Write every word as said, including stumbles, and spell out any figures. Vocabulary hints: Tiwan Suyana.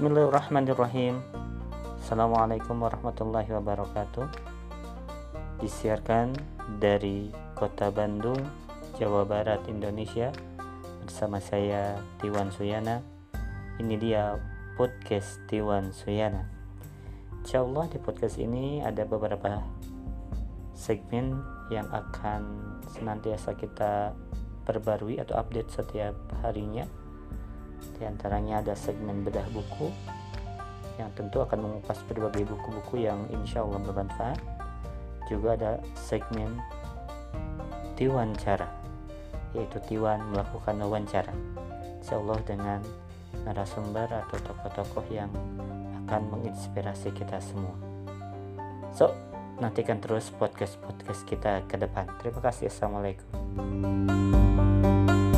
Bismillahirrahmanirrahim. Assalamualaikum warahmatullahi wabarakatuh. Disiarkan dari kota Bandung, Jawa Barat, Indonesia, bersama saya Tiwan Suyana. Ini dia podcast Tiwan Suyana. Insyaallah di podcast ini ada beberapa segmen yang akan senantiasa kita perbarui atau update setiap harinya. Di antaranya ada segmen bedah buku yang tentu akan mengupas berbagai buku-buku yang insya Allah bermanfaat. Juga ada segmen Tiwancara, yaitu Tiwan melakukan wawancara, insya Allah dengan narasumber atau tokoh-tokoh yang akan menginspirasi kita semua. So, nantikan terus podcast-podcast kita ke depan. Terima kasih. Assalamualaikum.